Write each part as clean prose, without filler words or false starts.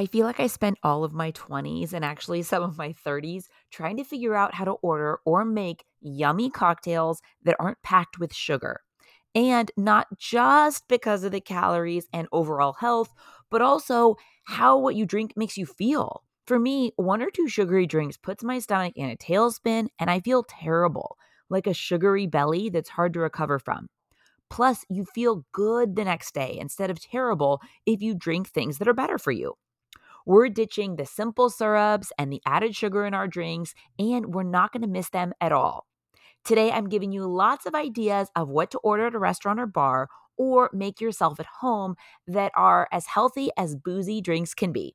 I feel like I spent all of my 20s and actually some of my 30s trying to figure out how to order or make yummy cocktails that aren't packed with sugar. And not just because of the calories and overall health, but also how what you drink makes you feel. For me, one or two sugary drinks puts my stomach in a tailspin and I feel terrible, like a sugary belly that's hard to recover from. Plus, you feel good the next day instead of terrible if you drink things that are better for you. We're ditching the simple syrups and the added sugar in our drinks, and we're not going to miss them at all. Today, I'm giving you lots of ideas of what to order at a restaurant or bar or make yourself at home that are as healthy as boozy drinks can be.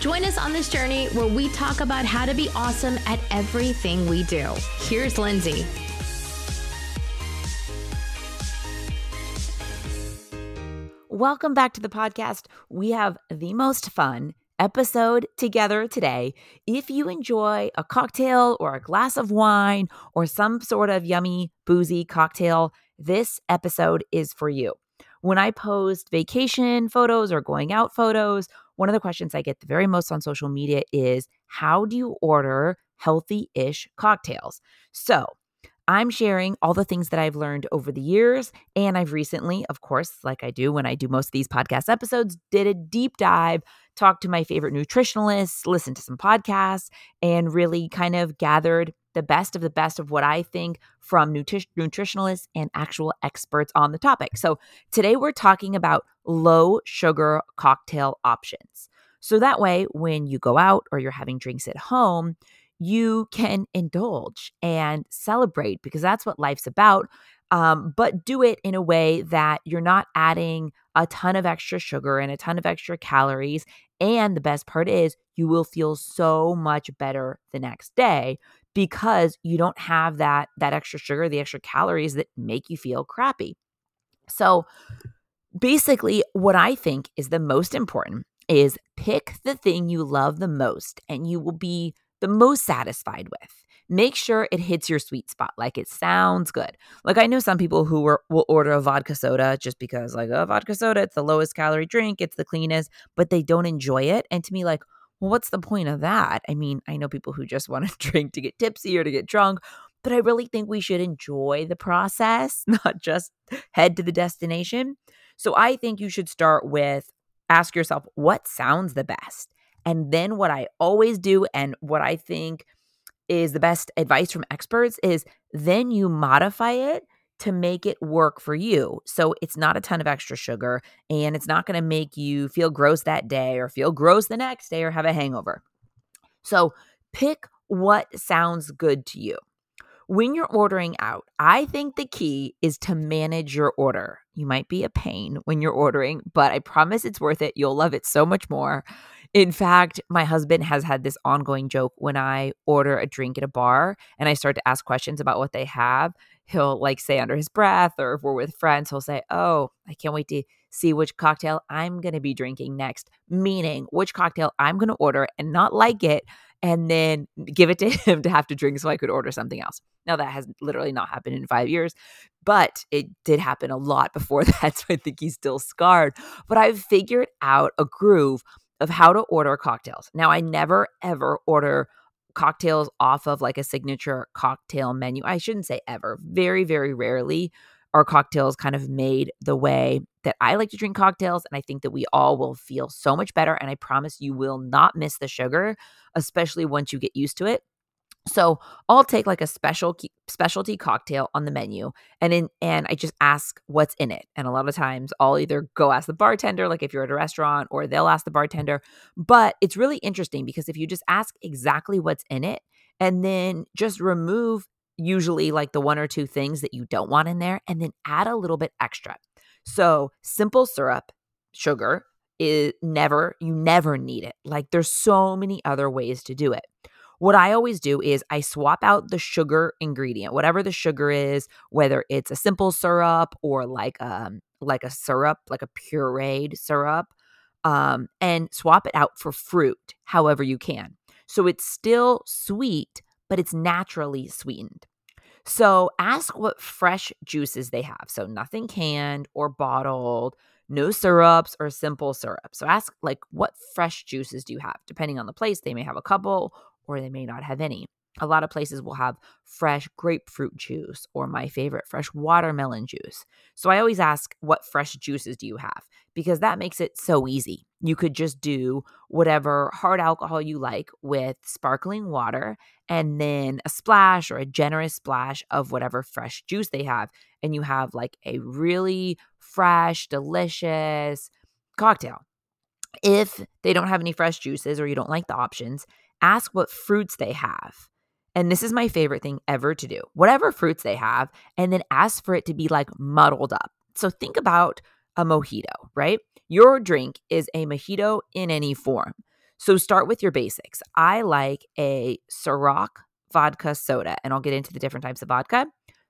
Join us on this journey where we talk about how to be awesome at everything we do. Here's Lindsay. Welcome back to the podcast. We have the most fun episode together today. If you enjoy a cocktail or a glass of wine or some sort of yummy, boozy cocktail, this episode is for you. When I post vacation photos or going out photos, one of the questions I get the very most on social media is, how do you order healthy-ish cocktails? So I'm sharing all the things that I've learned over the years, and I've recently, of course, like I do when I do most of these podcast episodes, did a deep dive, talked to my favorite nutritionalists, listened to some podcasts, and really kind of gathered the best of what I think from nutritionalists and actual experts on the topic. So today we're talking about low sugar cocktail options. So that way, when you go out or you're having drinks at home, you can indulge and celebrate because that's what life's about. But do it in a way that you're not adding a ton of extra sugar and a ton of extra calories. And the best part is you will feel so much better the next day because you don't have that extra sugar, the extra calories that make you feel crappy. So basically what I think is the most important is pick the thing you love the most and you will be the most satisfied with. Make sure it hits your sweet spot. Like it sounds good. Like I know some people who will order a vodka soda just because vodka soda, it's the lowest calorie drink. It's the cleanest, but they don't enjoy it. And to me, well, what's the point of that? I mean, I know people who just want to drink to get tipsy or to get drunk, but I really think we should enjoy the process, not just head to the destination. So I think you should start with ask yourself, what sounds the best? And then what I always do and what I think is the best advice from experts is then you modify it to make it work for you. So it's not a ton of extra sugar and it's not going to make you feel gross that day or feel gross the next day or have a hangover. So pick what sounds good to you. When you're ordering out, I think the key is to manage your order. You might be a pain when you're ordering, but I promise it's worth it. You'll love it so much more. In fact, my husband has had this ongoing joke when I order a drink at a bar and I start to ask questions about what they have. He'll say under his breath, or if we're with friends, he'll say, oh, I can't wait to see which cocktail I'm going to be drinking next, meaning which cocktail I'm going to order and not like it and then give it to him to have to drink so I could order something else. Now that has literally not happened in 5 years, but it did happen a lot before that. So I think he's still scarred, but I've figured out a groove of how to order cocktails. Now I never ever order cocktails off of a signature cocktail menu. I shouldn't say ever. Very, very rarely are cocktails kind of made the way that I like to drink cocktails. And I think that we all will feel so much better. And I promise you will not miss the sugar, especially once you get used to it. So I'll take a specialty cocktail on the menu and I just ask what's in it. And a lot of times I'll either go ask the bartender, if you're at a restaurant, or they'll ask the bartender. But it's really interesting because if you just ask exactly what's in it and then just remove usually the one or two things that you don't want in there and then add a little bit extra. So simple syrup, sugar you never need it. There's so many other ways to do it. What I always do is I swap out the sugar ingredient, whatever the sugar is, whether it's a simple syrup or like a pureed syrup, and swap it out for fruit however you can. So it's still sweet, but it's naturally sweetened. So ask what fresh juices they have. So nothing canned or bottled, no syrups or simple syrup. So ask like what fresh juices do you have? Depending on the place, they may have a couple or they may not have any. A lot of places will have fresh grapefruit juice or my favorite, fresh watermelon juice. So I always ask, what fresh juices do you have? Because that makes it so easy. You could just do whatever hard alcohol you like with sparkling water and then a splash or a generous splash of whatever fresh juice they have. And you have like a really fresh, delicious cocktail. If they don't have any fresh juices or you don't like the options, ask what fruits they have. And this is my favorite thing ever to do. Whatever fruits they have, and then ask for it to be like muddled up. So think about a mojito, right? Your drink is a mojito in any form. So start with your basics. I like a Ciroc vodka soda, and I'll get into the different types of vodka.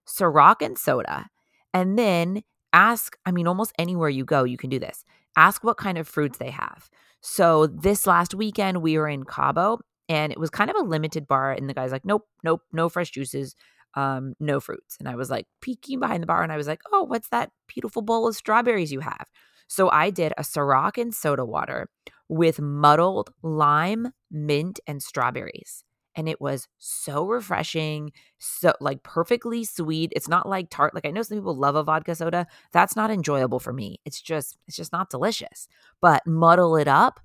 Ciroc and soda. And then ask, I mean, almost anywhere you go, you can do this. Ask what kind of fruits they have. So this last weekend, we were in Cabo, and it was kind of a limited bar, and the guy's like, nope, no fresh juices, no fruits. And I was like peeking behind the bar, and I was like, oh, what's that beautiful bowl of strawberries you have? So I did a Ciroc and soda water with muddled lime, mint, and strawberries. And it was so refreshing, so like perfectly sweet. It's not like tart. Like I know some people love a vodka soda. That's not enjoyable for me. It's just not delicious. But muddle it up.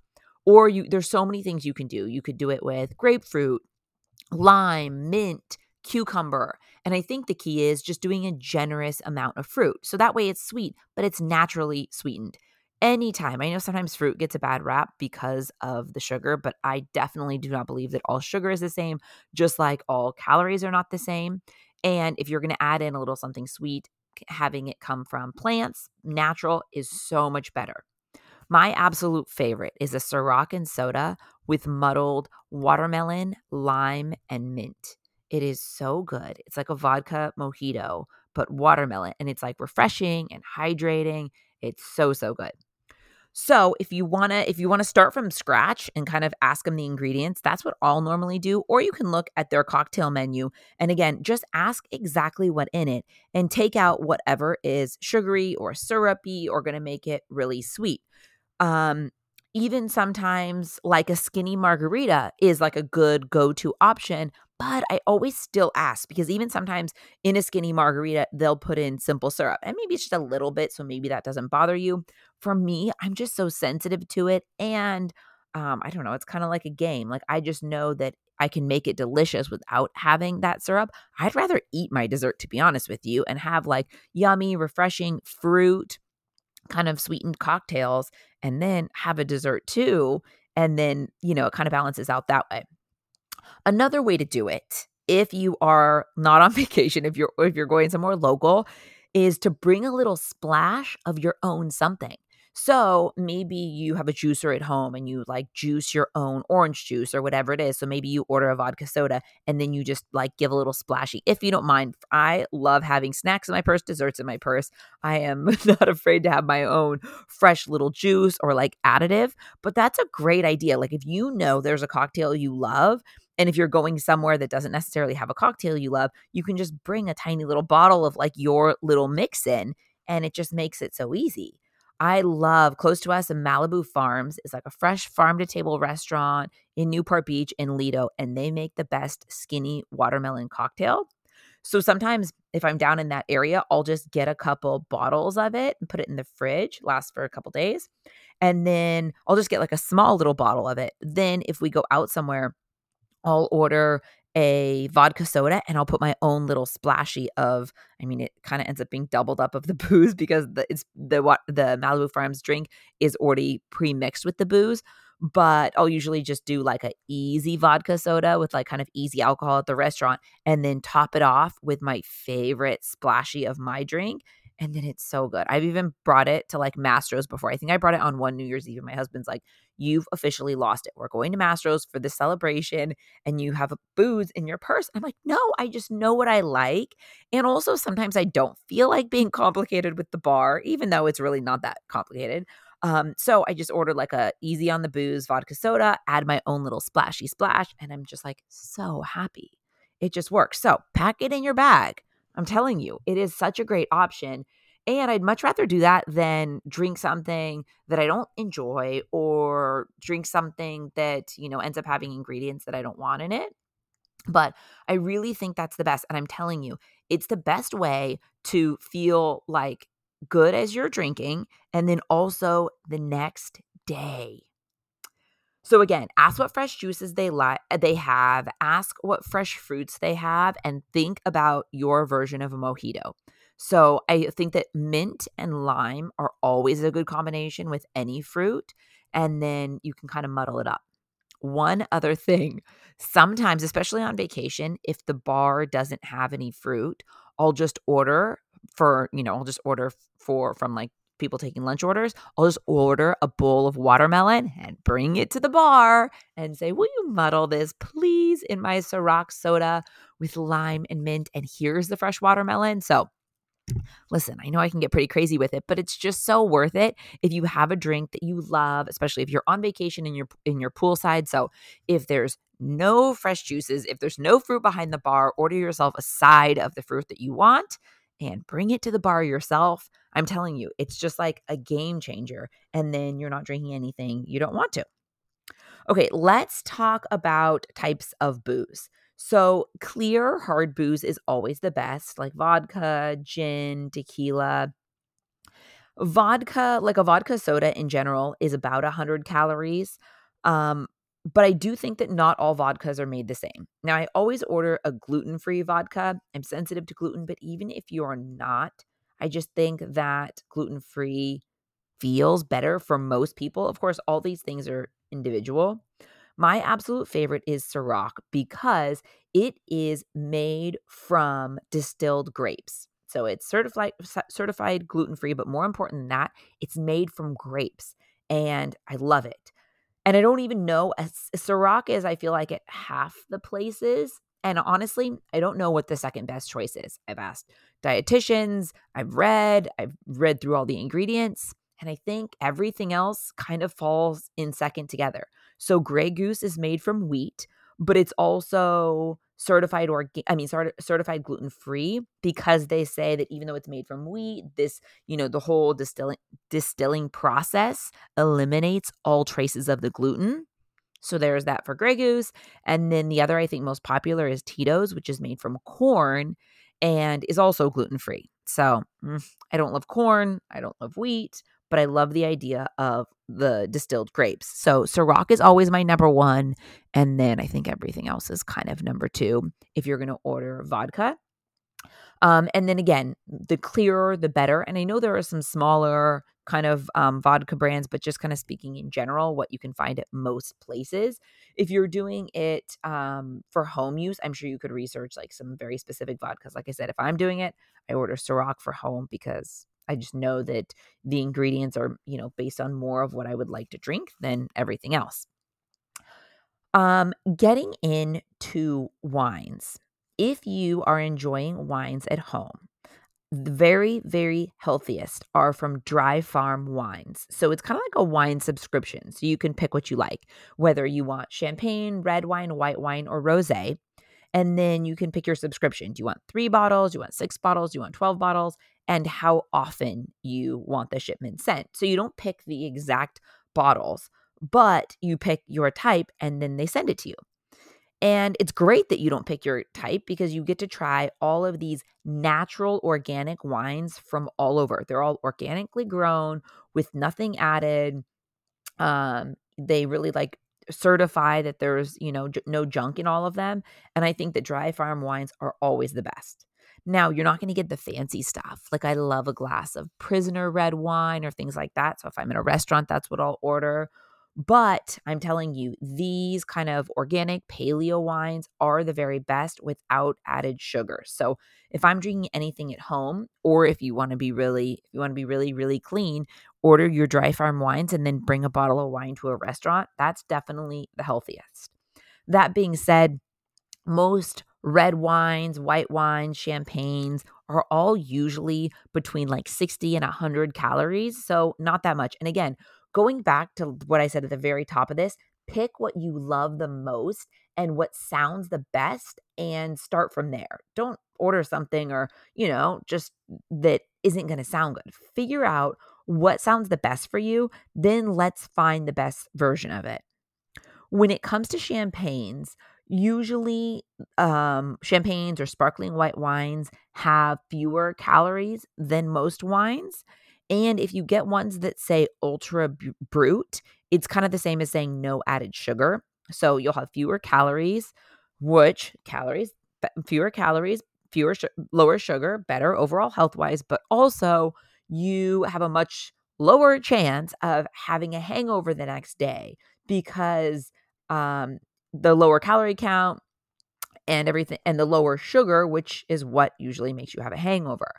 Or there's so many things you can do. You could do it with grapefruit, lime, mint, cucumber. And I think the key is just doing a generous amount of fruit. So that way it's sweet, but it's naturally sweetened. Anytime. I know sometimes fruit gets a bad rap because of the sugar, but I definitely do not believe that all sugar is the same, just like all calories are not the same. And if you're going to add in a little something sweet, having it come from plants, natural, is so much better. My absolute favorite is a Ciroc and soda with muddled watermelon, lime, and mint. It is so good. It's like a vodka mojito, but watermelon, and it's like refreshing and hydrating. It's so, so good. So if you wanna start from scratch and kind of ask them the ingredients, that's what I'll normally do. Or you can look at their cocktail menu. And again, just ask exactly what's in it and take out whatever is sugary or syrupy or gonna make it really sweet. Even sometimes like a skinny margarita is like a good go-to option, but I always still ask because even sometimes in a skinny margarita, they'll put in simple syrup and maybe it's just a little bit. So maybe that doesn't bother you. For me, I'm just so sensitive to it. And I don't know, it's kind of like a game. Like I just know that I can make it delicious without having that syrup. I'd rather eat my dessert, to be honest with you, and have like yummy, refreshing fruit kind of sweetened cocktails and then have a dessert too. And then, you know, it kind of balances out that way. Another way to do it, if you are not on vacation, if you're going somewhere local, is to bring a little splash of your own something. So maybe you have a juicer at home and you like juice your own orange juice or whatever it is. So maybe you order a vodka soda and then you just like give a little splashy. If you don't mind, I love having snacks in my purse, desserts in my purse. I am not afraid to have my own fresh little juice or like additive, but that's a great idea. Like if you know there's a cocktail you love, and if you're going somewhere that doesn't necessarily have a cocktail you love, you can just bring a tiny little bottle of like your little mix in and it just makes it so easy. I love close to us in Malibu Farms is like a fresh farm to table restaurant in Newport Beach in Lido, and they make the best skinny watermelon cocktail. So sometimes if I'm down in that area, I'll just get a couple bottles of it and put it in the fridge, lasts for a couple days. And then I'll just get like a small little bottle of it. Then if we go out somewhere, I'll order a vodka soda and I'll put my own little splashy of, I mean, it kind of ends up being doubled up of the booze because the Malibu Farms drink is already pre-mixed with the booze. But I'll usually just do like an easy vodka soda with like kind of easy alcohol at the restaurant and then top it off with my favorite splashy of my drink. And then it's so good. I've even brought it to like Mastro's before. I think I brought it on one New Year's Eve. And my husband's like, you've officially lost it. We're going to Mastro's for the celebration and you have booze in your purse. I'm like, no, I just know what I like. And also sometimes I don't feel like being complicated with the bar, even though it's really not that complicated. So I just ordered like a easy on the booze vodka soda, add my own little splashy splash. And I'm just like, so happy. It just works. So pack it in your bag. I'm telling you, it is such a great option. And I'd much rather do that than drink something that I don't enjoy or drink something that, you know, ends up having ingredients that I don't want in it. But I really think that's the best. And I'm telling you, it's the best way to feel like good as you're drinking and then also the next day. So again, ask what fresh juices they have, ask what fresh fruits they have, and think about your version of a mojito. So I think that mint and lime are always a good combination with any fruit, and then you can kind of muddle it up. One other thing, sometimes, especially on vacation, if the bar doesn't have any fruit, I'll just order from like people taking lunch orders, I'll just order a bowl of watermelon and bring it to the bar and say, will you muddle this, please, in my Ciroc soda with lime and mint? And here's the fresh watermelon. So listen, I know I can get pretty crazy with it, but it's just so worth it if you have a drink that you love, especially if you're on vacation and you're in your poolside. So if there's no fresh juices, if there's no fruit behind the bar, order yourself a side of the fruit that you want and bring it to the bar yourself. I'm telling you, it's just like a game changer. And then you're not drinking anything you don't want to. Okay, let's talk about types of booze. So clear hard booze is always the best, like vodka, gin, tequila. Vodka, like a vodka soda in general, is about 100 calories. But I do think that not all vodkas are made the same. Now, I always order a gluten-free vodka. I'm sensitive to gluten, but even if you're not, I just think that gluten-free feels better for most people. Of course, all these things are individual. My absolute favorite is Ciroc because it is made from distilled grapes. So it's certified gluten-free, but more important than that, it's made from grapes, and I love it. And I don't even know, Ciroc is, I feel like, at half the places. And honestly, I don't know what the second best choice is. I've asked dietitians, I've read through all the ingredients, and I think everything else kind of falls in second together. So Grey Goose is made from wheat, but it's also certified gluten-free because they say that even though it's made from wheat, this, you know, the whole distilling process eliminates all traces of the gluten. So there's that for Grey Goose. And then the other, I think most popular, is Tito's, which is made from corn and is also gluten-free. So I don't love corn. I don't love wheat, but I love the idea of the distilled grapes. So Ciroc is always my number one. And then I think everything else is kind of number two if you're going to order vodka. And then again, the clearer, the better. And I know there are some smaller kind of vodka brands, but just kind of speaking in general, what you can find at most places. If you're doing it for home use, I'm sure you could research like some very specific vodkas. Like I said, if I'm doing it, I order Ciroc for home because I just know that the ingredients are, you know, based on more of what I would like to drink than everything else. Getting into wines. If you are enjoying wines at home, the very, very healthiest are from Dry Farm Wines. So it's kind of like a wine subscription. So you can pick what you like, whether you want champagne, red wine, white wine, or rosé. And then you can pick your subscription. Do you want 3 bottles? Do you want 6 bottles? Do you want 12 bottles? And how often you want the shipment sent. So you don't pick the exact bottles, but you pick your type and then they send it to you. And it's great that you don't pick your type because you get to try all of these natural organic wines from all over. They're all organically grown with nothing added. They really like certify that there's, you know, no junk in all of them. And I think that Dry Farm wines are always the best. Now, you're not going to get the fancy stuff. Like I love a glass of prisoner red wine or things like that. So if I'm in a restaurant, that's what I'll order. But I'm telling you, these kind of organic paleo wines are the very best without added sugar. So if I'm drinking anything at home, or if you want to be really clean, order your Dry Farm wines and then bring a bottle of wine to a restaurant. That's definitely the healthiest. That being said, most red wines, white wines, champagnes are all usually between like 60 and 100 calories. So not that much. And again, going back to what I said at the very top of this, pick what you love the most and what sounds the best and start from there. Don't order something or, just that isn't going to sound good. Figure out what sounds the best for you. Then let's find the best version of it. When it comes to champagnes, usually champagnes or sparkling white wines have fewer calories than most wines. And if you get ones that say ultra brut, it's kind of the same as saying no added sugar. So you'll have fewer calories, lower sugar, better overall health-wise, but also you have a much lower chance of having a hangover the next day because the lower calorie count and everything, and the lower sugar, which is what usually makes you have a hangover.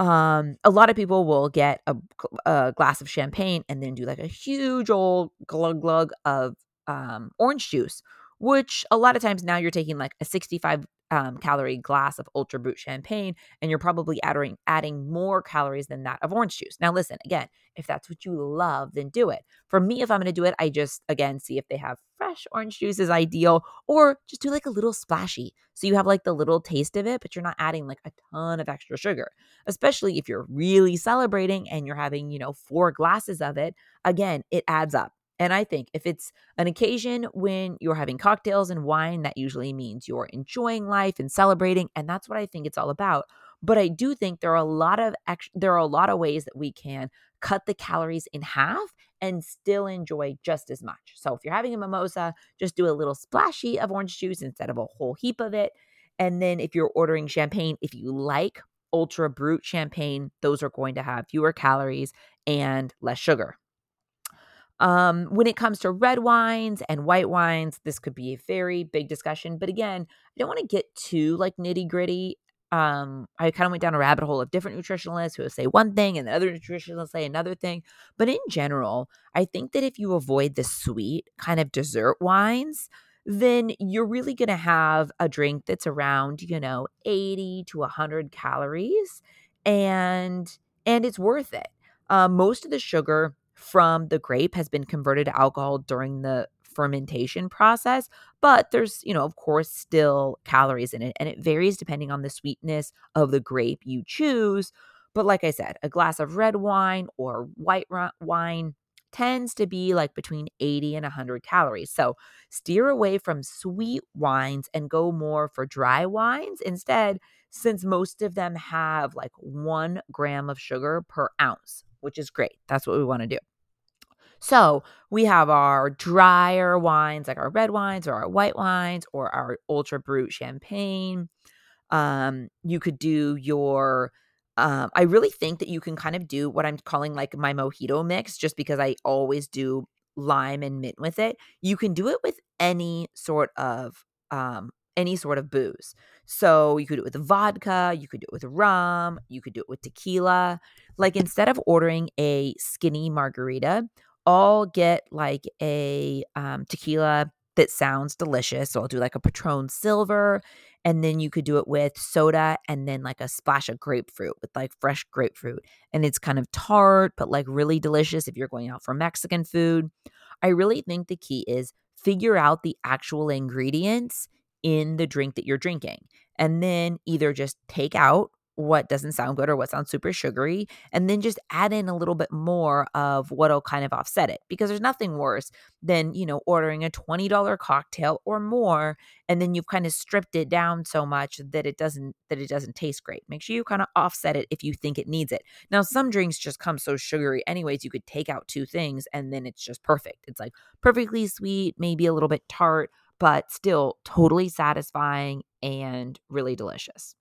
A lot of people will get a glass of champagne and then do like a huge old glug of orange juice, which a lot of times now you're taking like a 65 calorie glass of ultra brut champagne and you're probably adding more calories than that of orange juice. Now listen, again, if that's what you love, then do it. For me, if I'm going to do it, I just, again, see if they have fresh orange juice is ideal, or just do like a little splashy. So you have like the little taste of it, but you're not adding like a ton of extra sugar, especially if you're really celebrating and you're having, 4 glasses of it. Again, it adds up. And I think if it's an occasion when you're having cocktails and wine, that usually means you're enjoying life and celebrating. And that's what I think it's all about. But I do think there are a lot of ways that we can cut the calories in half and still enjoy just as much. So if you're having a mimosa, just do a little splashy of orange juice instead of a whole heap of it. And then if you're ordering champagne, if you like ultra brut champagne, those are going to have fewer calories and less sugar. When it comes to red wines and white wines, this could be a very big discussion. But again, I don't want to get too like nitty gritty. I kind of went down a rabbit hole of different nutritionalists who say one thing and the other nutritionalists say another thing. But in general, I think that if you avoid the sweet kind of dessert wines, then you're really going to have a drink that's around, 80 to 100 calories and it's worth it. Most of the sugar from the grape has been converted to alcohol during the fermentation process, but there's, of course, still calories in it, and it varies depending on the sweetness of the grape you choose. But like I said, a glass of red wine or white wine tends to be like between 80 and 100 calories. So steer away from sweet wines and go more for dry wines instead, since most of them have like 1 gram of sugar per ounce, which is great. That's what we want to do. So we have our drier wines, like our red wines or our white wines or our ultra brut champagne. You could do your, I really think that you can kind of do what I'm calling like my mojito mix, just because I always do lime and mint with it. You can do it with any sort of booze. So you could do it with vodka, you could do it with rum, you could do it with tequila. Like instead of ordering a skinny margarita, I'll get like a tequila that sounds delicious. So I'll do like a Patron Silver, and then you could do it with soda and then like a splash of grapefruit with like fresh grapefruit. And it's kind of tart, but like really delicious if you're going out for Mexican food. I really think the key is figure out the actual ingredients in the drink that you're drinking, and then either just take out what doesn't sound good or what sounds super sugary, and then just add in a little bit more of what'll kind of offset it, because there's nothing worse than, ordering a $20 cocktail or more, and then you've kind of stripped it down so much that it doesn't taste great. Make sure you kind of offset it if you think it needs it. Now, some drinks just come so sugary anyways, you could take out 2 things and then it's just perfect. It's like perfectly sweet, maybe a little bit tart, but still totally satisfying and really delicious.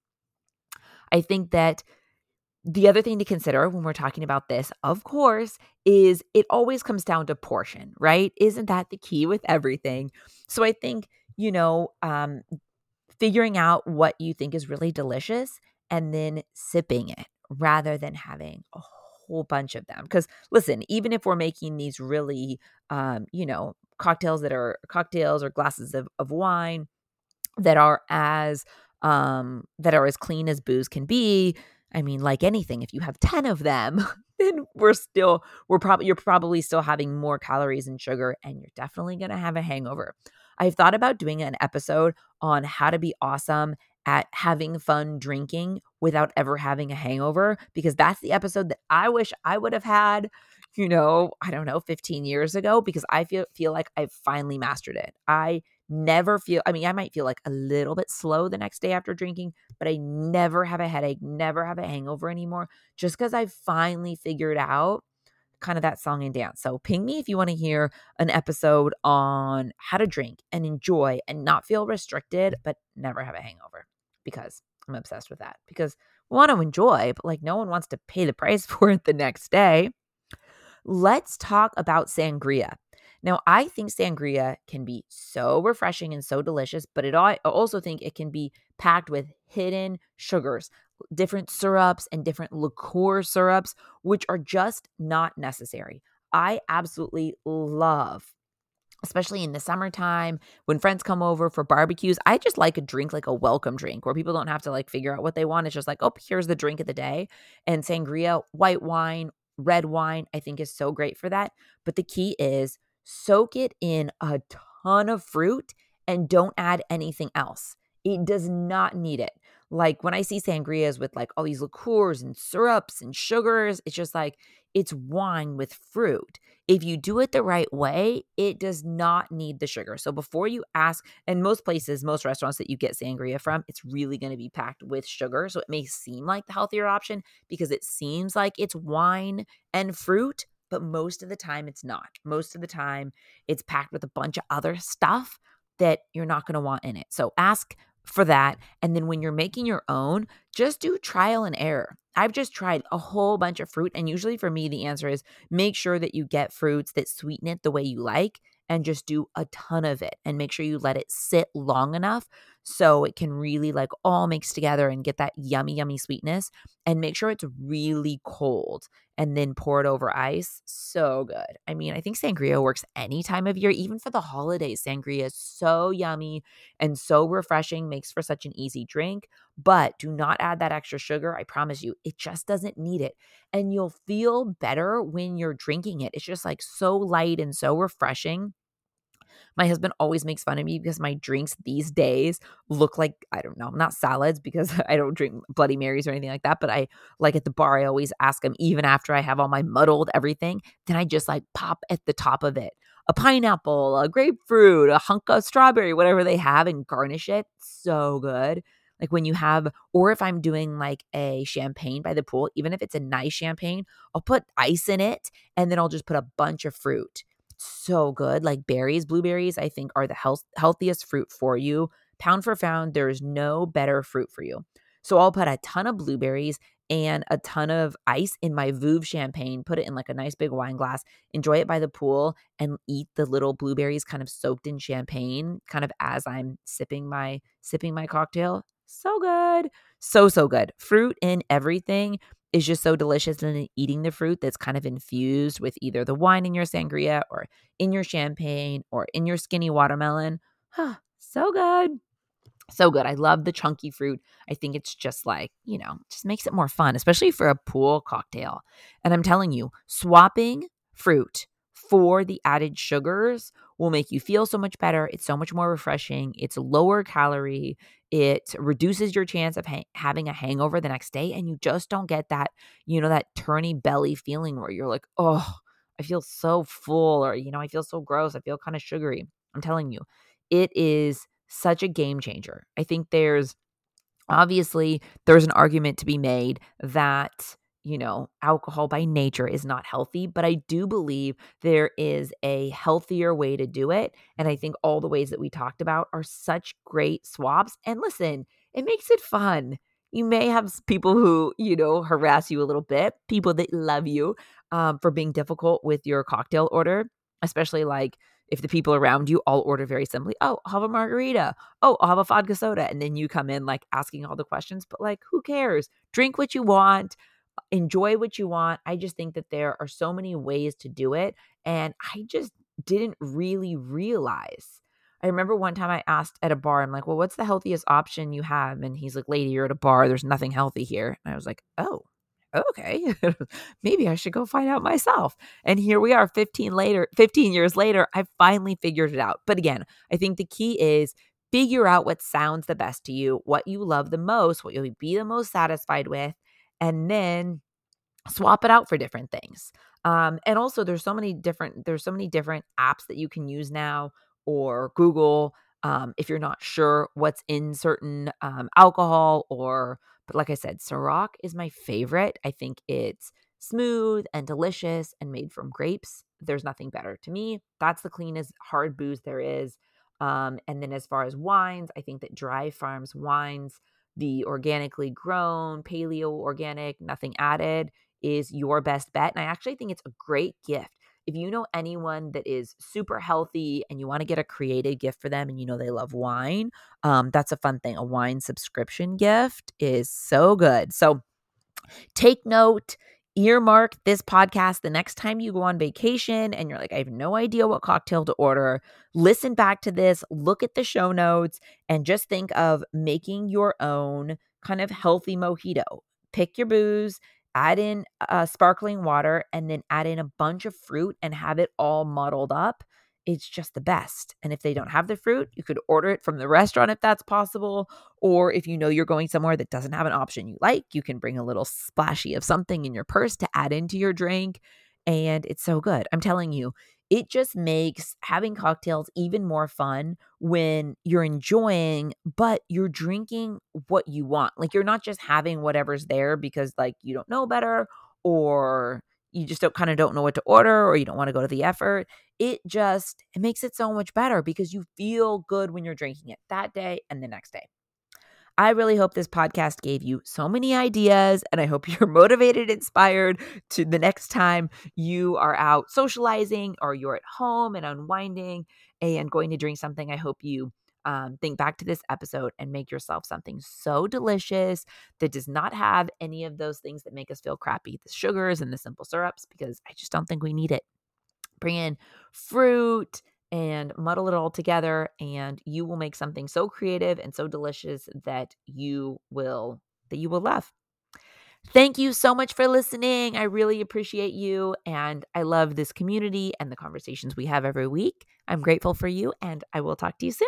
I think that The other thing to consider when we're talking about this, of course, is it always comes down to portion, right? Isn't that the key with everything? So I think, figuring out what you think is really delicious and then sipping it rather than having a whole bunch of them. Because listen, even if we're making these really, cocktails that are cocktails or glasses of wine that are as clean as booze can be, I mean, like anything, if you have 10 of them, then you're probably still having more calories and sugar, and you're definitely going to have a hangover. I've thought about doing an episode on how to be awesome at having fun drinking without ever having a hangover, because that's the episode that I wish I would have had, 15 years ago, because I feel like I've finally mastered it. I might feel like a little bit slow the next day after drinking, but I never have a headache, never have a hangover anymore, just because I finally figured out kind of that song and dance. So ping me if you want to hear an episode on how to drink and enjoy and not feel restricted, but never have a hangover, because I'm obsessed with that, because we want to enjoy, but no one wants to pay the price for it the next day. Let's talk about sangria. Now, I think sangria can be so refreshing and so delicious, but I also think it can be packed with hidden sugars, different syrups and different liqueur syrups, which are just not necessary. I absolutely love, especially in the summertime when friends come over for barbecues, I just like a drink, like a welcome drink, where people don't have to figure out what they want. It's just like, oh, here's the drink of the day. And sangria, white wine, red wine, I think is so great for that. But the key is soak it in a ton of fruit and don't add anything else. It does not need it. When I see sangrias with all these liqueurs and syrups and sugars, it's just it's wine with fruit. If you do it the right way, it does not need the sugar. So before you ask, and most restaurants that you get sangria from, it's really going to be packed with sugar. So it may seem like the healthier option because it seems like it's wine and fruit, but most of the time it's not. Most of the time it's packed with a bunch of other stuff that you're not going to want in it. So ask for that. And then when you're making your own, just do trial and error. I've just tried a whole bunch of fruit. And usually for me, the answer is make sure that you get fruits that sweeten it the way you like, and just do a ton of it, and make sure you let it sit long enough so it can really all mix together and get that yummy, yummy sweetness, and make sure it's really cold and then pour it over ice. So good. I mean, I think sangria works any time of year, even for the holidays. Sangria is so yummy and so refreshing, makes for such an easy drink, but do not add that extra sugar. I promise you, it just doesn't need it. And you'll feel better when you're drinking it. It's just so light and so refreshing. My husband always makes fun of me because my drinks these days look not salads, because I don't drink Bloody Marys or anything like that. But I at the bar, I always ask him, even after I have all my muddled everything, then I just pop at the top of it a pineapple, a grapefruit, a hunk of strawberry, whatever they have, and garnish it. So good. When you have, or if I'm doing a champagne by the pool, even if it's a nice champagne, I'll put ice in it and then I'll just put a bunch of fruit. So good. Berries, blueberries, I think are the healthiest fruit for you. Pound for pound, there is no better fruit for you. So I'll put a ton of blueberries and a ton of ice in my Veuve champagne, put it in a nice big wine glass, enjoy it by the pool, and eat the little blueberries kind of soaked in champagne, kind of as I'm sipping my cocktail. So good. So, so good. Fruit in everything is just so delicious, and eating the fruit that's kind of infused with either the wine in your sangria or in your champagne or in your skinny watermelon. So good. So good. I love the chunky fruit. I think it's just just makes it more fun, especially for a pool cocktail. And I'm telling you, swapping fruit for the added sugars will make you feel so much better. It's so much more refreshing. It's lower calorie. It reduces your chance of having a hangover the next day. And you just don't get that, that turny belly feeling where you're I feel so full, or, I feel so gross. I feel kind of sugary. I'm telling you, it is such a game changer. I think there's an argument to be made that alcohol by nature is not healthy, but I do believe there is a healthier way to do it. And I think all the ways that we talked about are such great swaps. And listen, it makes it fun. You may have people who, you know, harass you a little bit, people that love you for being difficult with your cocktail order, especially like if the people around you all order very simply, oh, I'll have a margarita. Oh, I'll have a vodka soda. And then you come in like asking all the questions, but like, who cares? Drink what you want. Enjoy what you want. I just think that there are so many ways to do it. And I just didn't really realize. I remember one time I asked at a bar, I'm like, well, what's the healthiest option you have? And he's like, lady, you're at a bar. There's nothing healthy here. And I was like, oh, okay. Maybe I should go find out myself. And here we are 15 years later, I finally figured it out. But again, I think the key is figure out what sounds the best to you, what you love the most, what you'll be the most satisfied with, and then swap it out for different things. And also there's so many different apps that you can use now, or Google, if you're not sure what's in certain alcohol but like I said, Ciroc is my favorite. I think it's smooth and delicious and made from grapes. There's nothing better to me. That's the cleanest hard booze there is. And then as far as wines, I think that Dry Farm's wines, the organically grown, paleo, organic, nothing added, is your best bet. And I actually think it's a great gift. If you know anyone that is super healthy and you want to get a creative gift for them and you know they love wine, that's a fun thing. A wine subscription gift is so good. So take note, earmark this podcast the next time you go on vacation and you're like, I have no idea what cocktail to order. Listen back to this, look at the show notes, and just think of making your own kind of healthy mojito. Pick your booze. Add in sparkling water and then add in a bunch of fruit and have it all muddled up. It's just the best. And if they don't have the fruit, you could order it from the restaurant if that's possible. Or if you know you're going somewhere that doesn't have an option you like, you can bring a little splashy of something in your purse to add into your drink. And it's so good. I'm telling you, it just makes having cocktails even more fun when you're enjoying, but you're drinking what you want. Like you're not just having whatever's there because like you don't know better or you just don't know what to order or you don't want to go to the effort. It makes it so much better because you feel good when you're drinking it that day and the next day. I really hope this podcast gave you so many ideas, and I hope you're motivated, inspired to the next time you are out socializing or you're at home and unwinding and going to drink something. I hope you think back to this episode and make yourself something so delicious that does not have any of those things that make us feel crappy, the sugars and the simple syrups, because I just don't think we need it. Bring in fruit and muddle it all together, and you will make something so creative and so delicious that you will love. Thank you so much for listening. I really appreciate you, and I love this community and the conversations we have every week. I'm grateful for you, and I will talk to you soon.